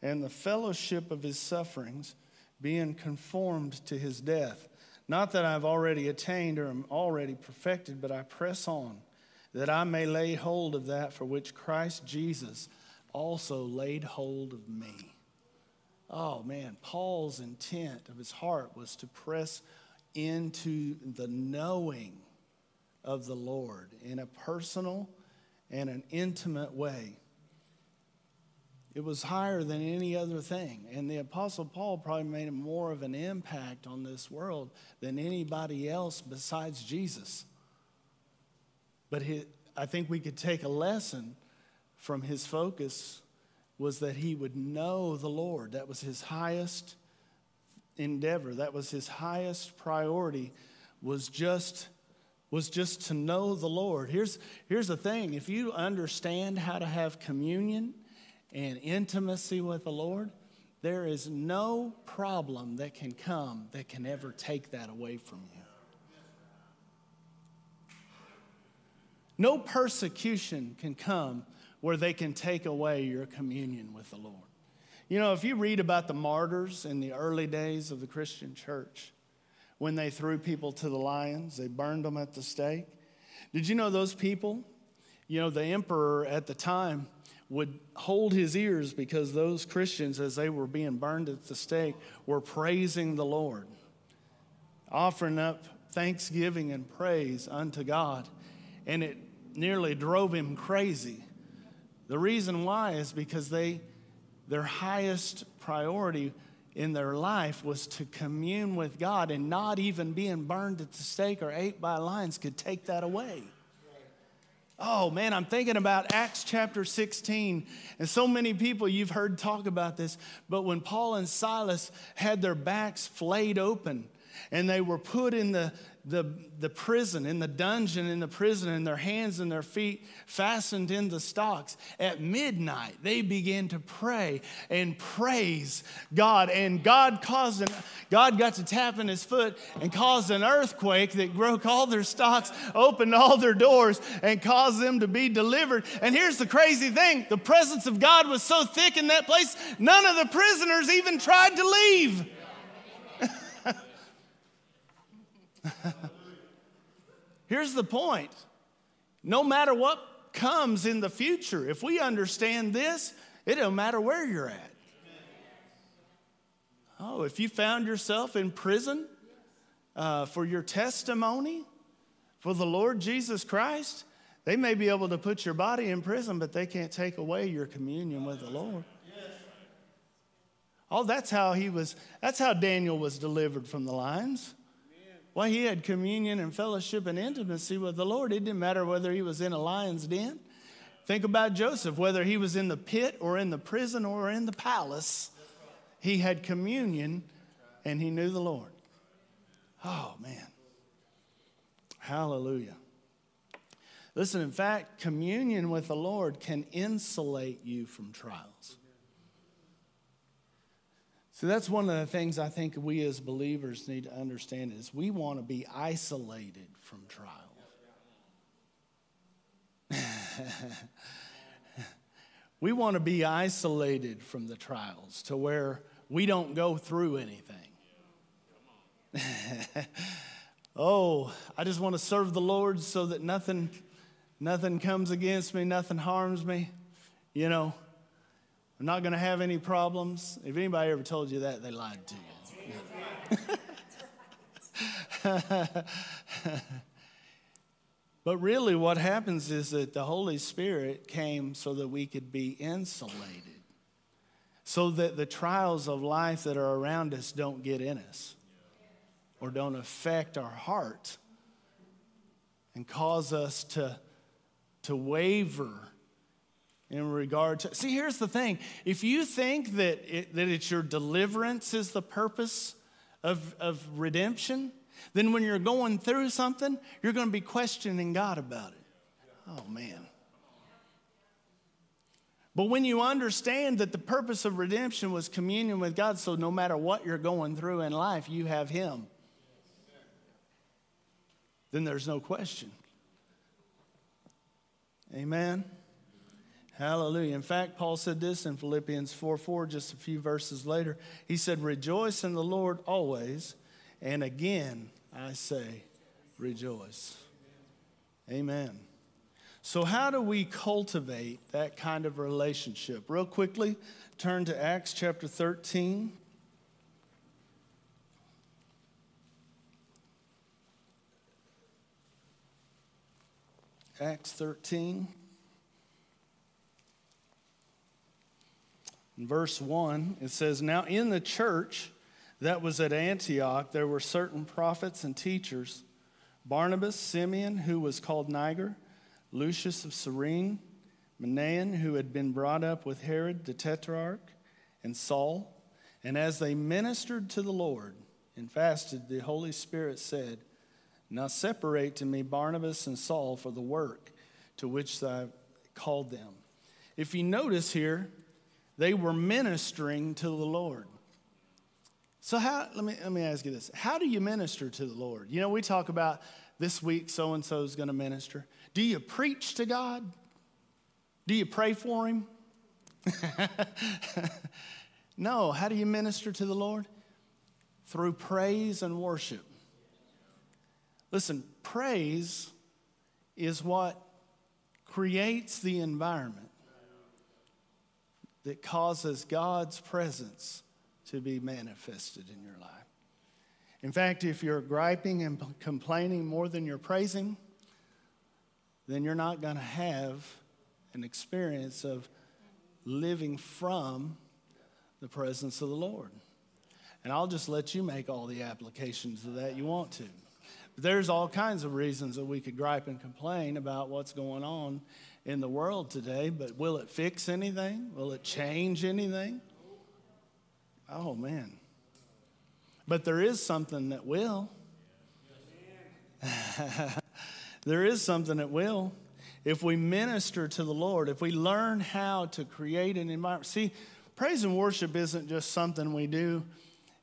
and the fellowship of his sufferings, being conformed to his death, Not that I've already attained or am already perfected, but I press on, that I may lay hold of that for which Christ Jesus also laid hold of me. Oh man, Paul's intent of his heart was to press into the knowing of the Lord in a personal and an intimate way. It was higher than any other thing. And the Apostle Paul probably made more of an impact on this world than anybody else besides Jesus. But I think we could take a lesson from his focus was that he would know the Lord. That was his highest endeavor. That was his highest priority, was just to know the Lord. Here's the thing. If you understand how to have communion and intimacy with the Lord, there is no problem that can come that can ever take that away from you. No persecution can come where they can take away your communion with the Lord. You know, if you read about the martyrs in the early days of the Christian church, when they threw people to the lions, they burned them at the stake. Did you know those people? You know, the emperor at the time would hold his ears because those Christians, as they were being burned at the stake, were praising the Lord, offering up thanksgiving and praise unto God. And it nearly drove him crazy. The reason why is because their highest priority in their life was to commune with God, and not even being burned at the stake or ate by lions could take that away. Oh man, I'm thinking about Acts chapter 16, and so many people you've heard talk about this, but when Paul and Silas had their backs flayed open and they were put in the prison, in the dungeon, in the prison, and their hands and their feet fastened in the stocks. At midnight, they began to pray and praise God. And God got to tapping his foot and caused an earthquake that broke all their stocks, opened all their doors, and caused them to be delivered. And here's the crazy thing. The presence of God was so thick in that place, none of the prisoners even tried to leave. Here's the point. No matter what comes in the future, if we understand this, it don't matter where you're at. Oh, if you found yourself in prison for your testimony for the Lord Jesus Christ, they may be able to put your body in prison, but they can't take away your communion with the Lord. Oh, that's how Daniel was delivered from the lions. Well, he had communion and fellowship and intimacy with the Lord. It didn't matter whether he was in a lion's den. Think about Joseph, whether he was in the pit or in the prison or in the palace. He had communion and he knew the Lord. Oh, man. Hallelujah. Listen, in fact, communion with the Lord can insulate you from trials. So that's one of the things I think we as believers need to understand is we want to be isolated from trials. We want to be isolated from the trials to where we don't go through anything. Oh, I just want to serve the Lord so that nothing comes against me, nothing harms me, you know. I'm not going to have any problems. If anybody ever told you that, they lied to you. But really what happens is that the Holy Spirit came so that we could be insulated, so that the trials of life that are around us don't get in us or don't affect our heart and cause us to waver in regard to. See, here's the thing. If you think that it's your deliverance is the purpose of redemption, then when you're going through something, you're going to be questioning God about it. Oh, man. But when you understand that the purpose of redemption was communion with God, so no matter what you're going through in life, you have Him, then there's no question. Amen. Hallelujah. In fact, Paul said this in Philippians 4:4, just a few verses later. He said, "Rejoice in the Lord always, and again I say rejoice. Amen. So how do we cultivate that kind of relationship? Real quickly, turn to Acts chapter 13. Acts 13. In verse 1, it says, "Now in the church that was at Antioch, there were certain prophets and teachers, Barnabas, Simeon, who was called Niger, Lucius of Cyrene, Manaen, who had been brought up with Herod the Tetrarch, and Saul. And as they ministered to the Lord and fasted, the Holy Spirit said, 'Now separate to me Barnabas and Saul for the work to which I called them.'" If you notice here, they were ministering to the Lord. So let me ask you this. How do you minister to the Lord? You know, we talk about this week so-and-so is going to minister. Do you preach to God? Do you pray for him? No. How do you minister to the Lord? Through praise and worship. Listen, praise is what creates the environment that causes God's presence to be manifested in your life. In fact, if you're griping and complaining more than you're praising, then you're not going to have an experience of living from the presence of the Lord. And I'll just let you make all the applications of that you want to. But there's all kinds of reasons that we could gripe and complain about what's going on in the world today, but will it fix anything? Will it change anything? Oh, man. But there is something that will. There is something that will. If we minister to the Lord, if we learn how to create an environment. See, praise and worship isn't just something we do.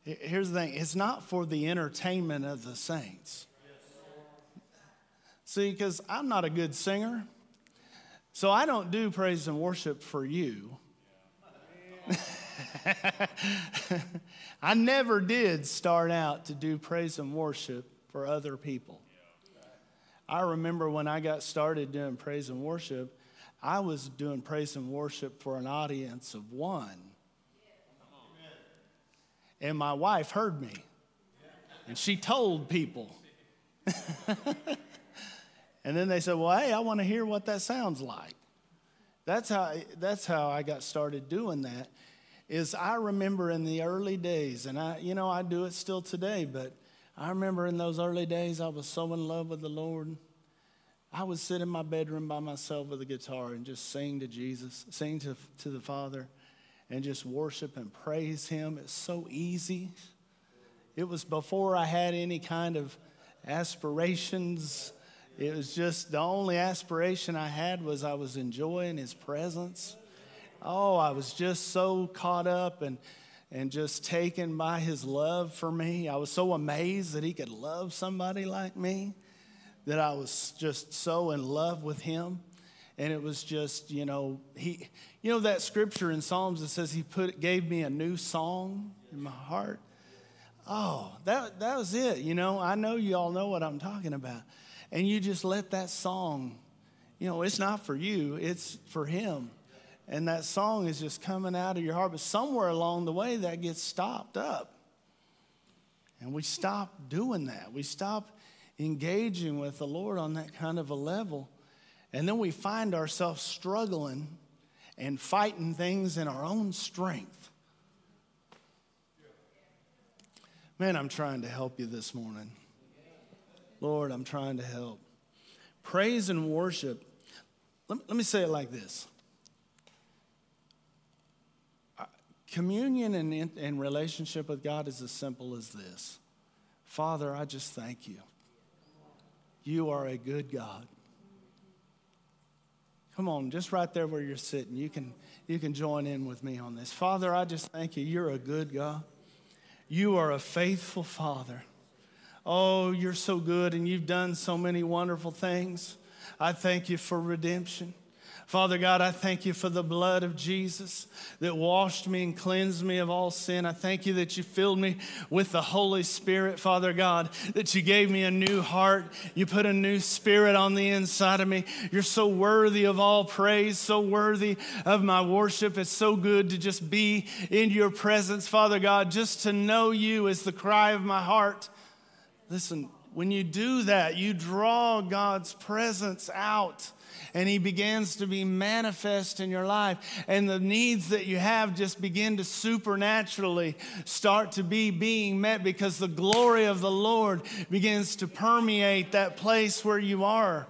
Here's the thing. It's not for the entertainment of the saints. See, because I'm not a good singer, so I don't do praise and worship for you. I never did start out to do praise and worship for other people. I remember when I got started doing praise and worship, I was doing praise and worship for an audience of one. And my wife heard me. And she told people. And then they said, "Well, hey, I want to hear what that sounds like." That's how I got started doing that. Is I remember in the early days, and I do it still today, but I remember in those early days, I was so in love with the Lord. I would sit in my bedroom by myself with a guitar and just sing to Jesus, sing to the Father, and just worship and praise him. It's so easy. It was before I had any kind of aspirations. It was just the only aspiration I had was I was enjoying his presence. Oh, I was just so caught up and just taken by his love for me. I was so amazed that he could love somebody like me, that I was just so in love with him. And it was just, that scripture in Psalms that says he gave me a new song in my heart. Oh, that was it. I know you all know what I'm talking about. And you just let that song, it's not for you, it's for him. And that song is just coming out of your heart. But somewhere along the way, that gets stopped up. And we stop doing that. We stop engaging with the Lord on that kind of a level. And then we find ourselves struggling and fighting things in our own strength. Man, I'm trying to help you this morning. Lord, I'm trying to help. Praise and worship. Let me say it like this. Communion and relationship with God is as simple as this. Father, I just thank you. You are a good God. Come on, just right there where you're sitting, you can join in with me on this. Father, I just thank you. You're a good God. You are a faithful Father. Oh, you're so good, and you've done so many wonderful things. I thank you for redemption. Father God, I thank you for the blood of Jesus that washed me and cleansed me of all sin. I thank you that you filled me with the Holy Spirit, Father God, that you gave me a new heart. You put a new spirit on the inside of me. You're so worthy of all praise, so worthy of my worship. It's so good to just be in your presence, Father God. Just to know you is the cry of my heart. Listen, when you do that, you draw God's presence out, and he begins to be manifest in your life. And the needs that you have just begin to supernaturally start to be being met, because the glory of the Lord begins to permeate that place where you are.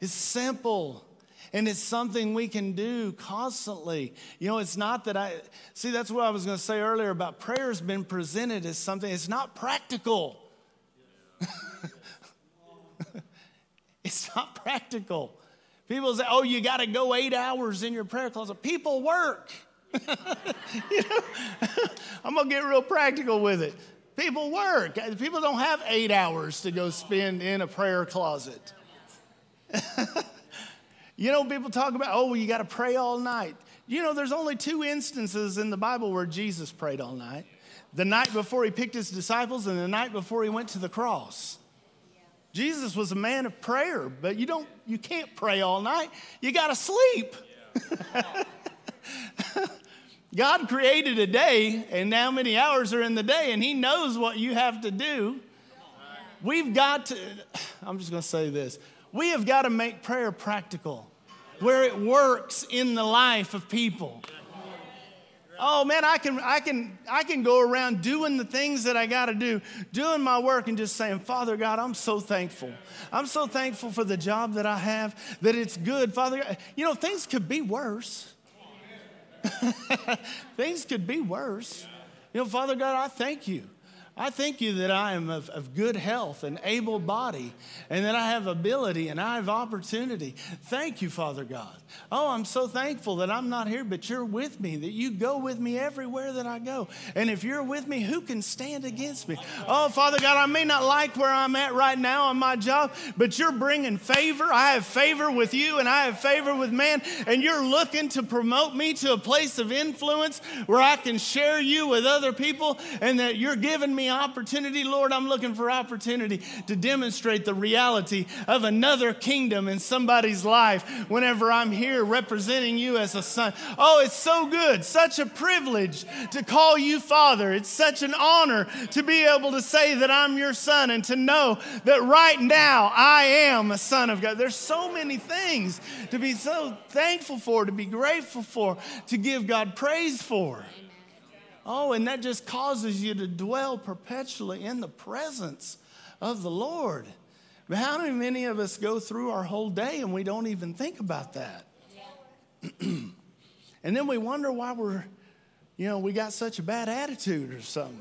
It's simple. And it's something we can do constantly. You know, it's not that see, that's what I was going to say earlier about prayer has been presented as something. It's not practical. It's not practical. People say, oh, you got to go 8 hours in your prayer closet. People work. You know? I'm going to get real practical with it. People work. People don't have 8 hours to go spend in a prayer closet. You know, people talk about, oh, well, you got to pray all night. You know, there's only 2 instances in the Bible where Jesus prayed all night. The night before he picked his disciples and the night before he went to the cross. Jesus was a man of prayer, but you can't pray all night. You got to sleep. God created a day, and now many hours are in the day, and he knows what you have to do. I'm just going to say this. We have got to make prayer practical, where it works in the life of people. Oh man, I can go around doing the things that I got to do, doing my work and just saying, Father God, I'm so thankful. I'm so thankful for the job that I have, that it's good. Father God, you know, things could be worse. Things could be worse. You know, Father God, I thank you. I thank you that I am of good health and able body, and that I have ability and I have opportunity. Thank you, Father God. Oh, I'm so thankful that I'm not here, but you're with me, that you go with me everywhere that I go. And if you're with me, who can stand against me? Oh, Father God, I may not like where I'm at right now on my job, but you're bringing favor. I have favor with you and I have favor with man, and you're looking to promote me to a place of influence where I can share you with other people, and that you're giving me opportunity. Lord, I'm looking for opportunity to demonstrate the reality of another kingdom in somebody's life whenever I'm here representing you as a son. Oh, it's so good. Such a privilege to call you Father. It's such an honor to be able to say that I'm your son, and to know that right now I am a son of God. There's so many things to be so thankful for, to be grateful for, to give God praise for. Oh, and that just causes you to dwell perpetually in the presence of the Lord. But how many of us go through our whole day and we don't even think about that? And then we wonder why we got such a bad attitude or something.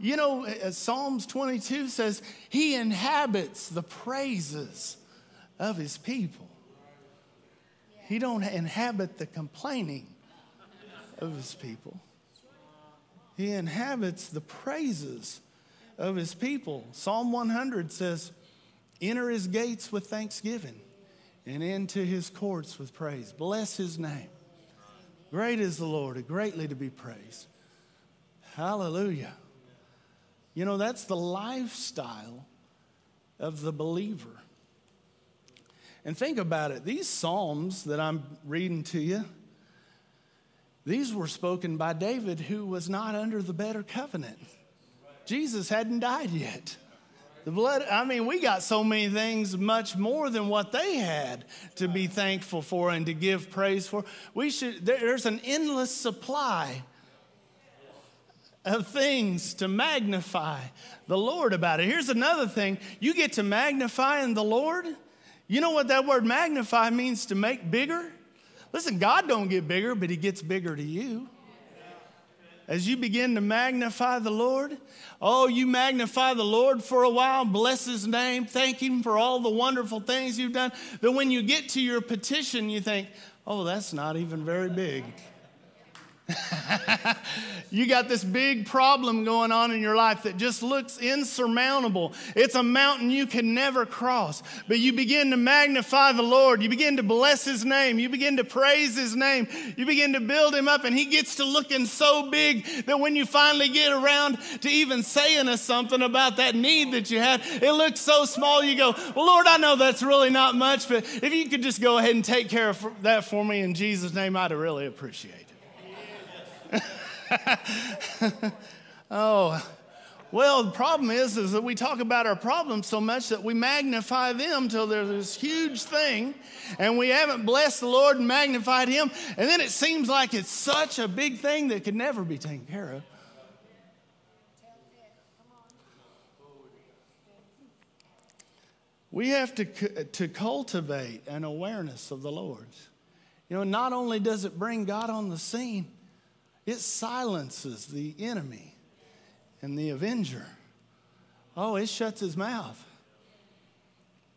You know, Psalms 22 says, he inhabits the praises of his people. He don't inhabit the complaining of his people. He inhabits the praises of his people. Psalm 100 says, enter his gates with thanksgiving and into his courts with praise. Bless his name. Great is the Lord, and greatly to be praised. Hallelujah. You know, that's the lifestyle of the believer. And think about it. These Psalms that I'm reading to you, these were spoken by David, who was not under the better covenant. Jesus hadn't died yet. The blood, I mean, we got so many things much more than what they had to be thankful for and to give praise for. There's an endless supply of things to magnify the Lord about it. Here's another thing. You get to magnify in the Lord. You know what that word magnify means? To make bigger. Listen, God don't get bigger, but he gets bigger to you. As you begin to magnify the Lord, oh, you magnify the Lord for a while, bless his name, thank him for all the wonderful things you've done. Then when you get to your petition, you think, oh, that's not even very big. You got this big problem going on in your life that just looks insurmountable. It's a mountain you can never cross. But you begin to magnify the Lord. You begin to bless his name. You begin to praise his name. You begin to build him up, and he gets to looking so big that when you finally get around to even saying us something about that need that you had, it looks so small you go, well, Lord, I know that's really not much, but if you could just go ahead and take care of that for me in Jesus' name, I'd really appreciate it. Oh, well, the problem is that we talk about our problems so much that we magnify them till there's this huge thing, and we haven't blessed the Lord and magnified him, and then it seems like it's such a big thing that could never be taken care of. We have to cultivate an awareness of the Lord. You know, not only does it bring God on the scene, it silences the enemy and the avenger. Oh, it shuts his mouth.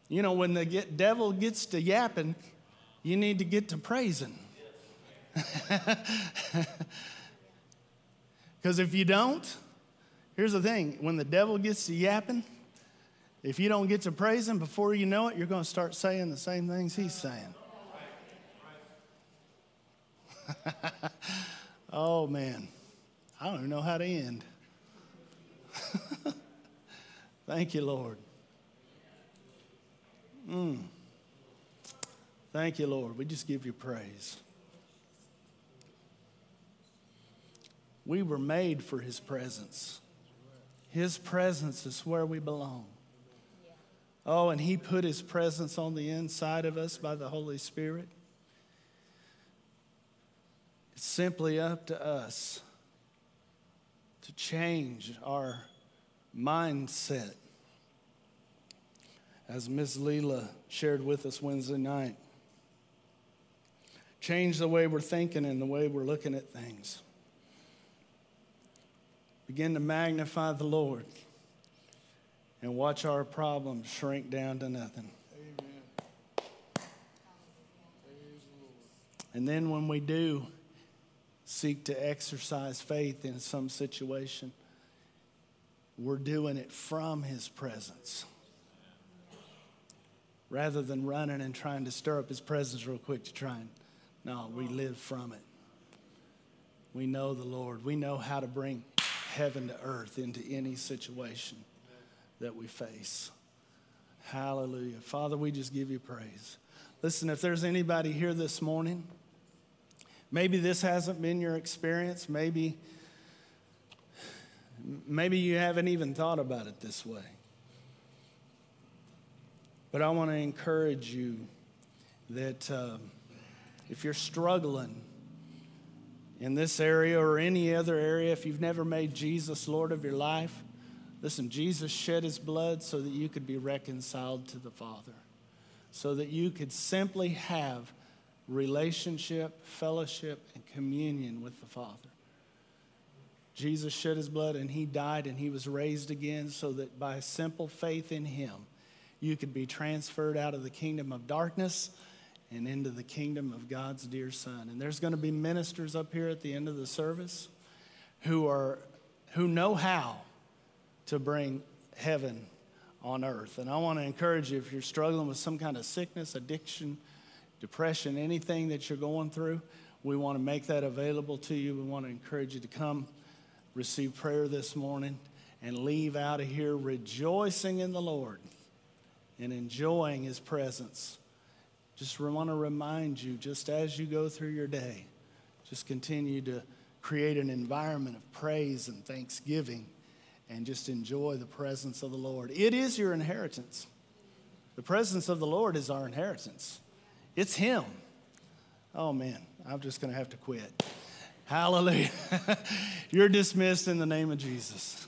You know, when the devil gets to yapping, you need to get to praising. Because if you don't, here's the thing. When the devil gets to yapping, if you don't get to praising, before you know it, you're going to start saying the same things he's saying. Oh, man, I don't even know how to end. Thank you, Lord. Thank you, Lord. We just give you praise. We were made for his presence. His presence is where we belong. Oh, and he put his presence on the inside of us by the Holy Spirit. It's simply up to us to change our mindset. As Ms. Leela shared with us Wednesday night, change the way we're thinking and the way we're looking at things. Begin to magnify the Lord and watch our problems shrink down to nothing. Amen. And then when we do, seek to exercise faith in some situation, we're doing it from his presence. Rather than running and trying to stir up his presence real quick to try and, no, we live from it. We know the Lord. We know how to bring heaven to earth into any situation that we face. Hallelujah. Father, we just give you praise. Listen, if there's anybody here this morning, maybe this hasn't been your experience. Maybe you haven't even thought about it this way. But I want to encourage you that if you're struggling in this area or any other area, if you've never made Jesus Lord of your life, listen, Jesus shed his blood so that you could be reconciled to the Father, so that you could simply have relationship, fellowship, and communion with the Father. Jesus shed his blood, and he died, and he was raised again so that by simple faith in him, you could be transferred out of the kingdom of darkness and into the kingdom of God's dear Son. And there's going to be ministers up here at the end of the service who know how to bring heaven on earth. And I want to encourage you, if you're struggling with some kind of sickness, addiction, depression, anything that you're going through, we want to make that available to you. We want to encourage you to come receive prayer this morning and leave out of here rejoicing in the Lord and enjoying his presence. Just want to remind you, just as you go through your day, just continue to create an environment of praise and thanksgiving and just enjoy the presence of the Lord. It is your inheritance. The presence of the Lord is our inheritance. It's him. Oh, man, I'm just going to have to quit. Hallelujah. You're dismissed in the name of Jesus.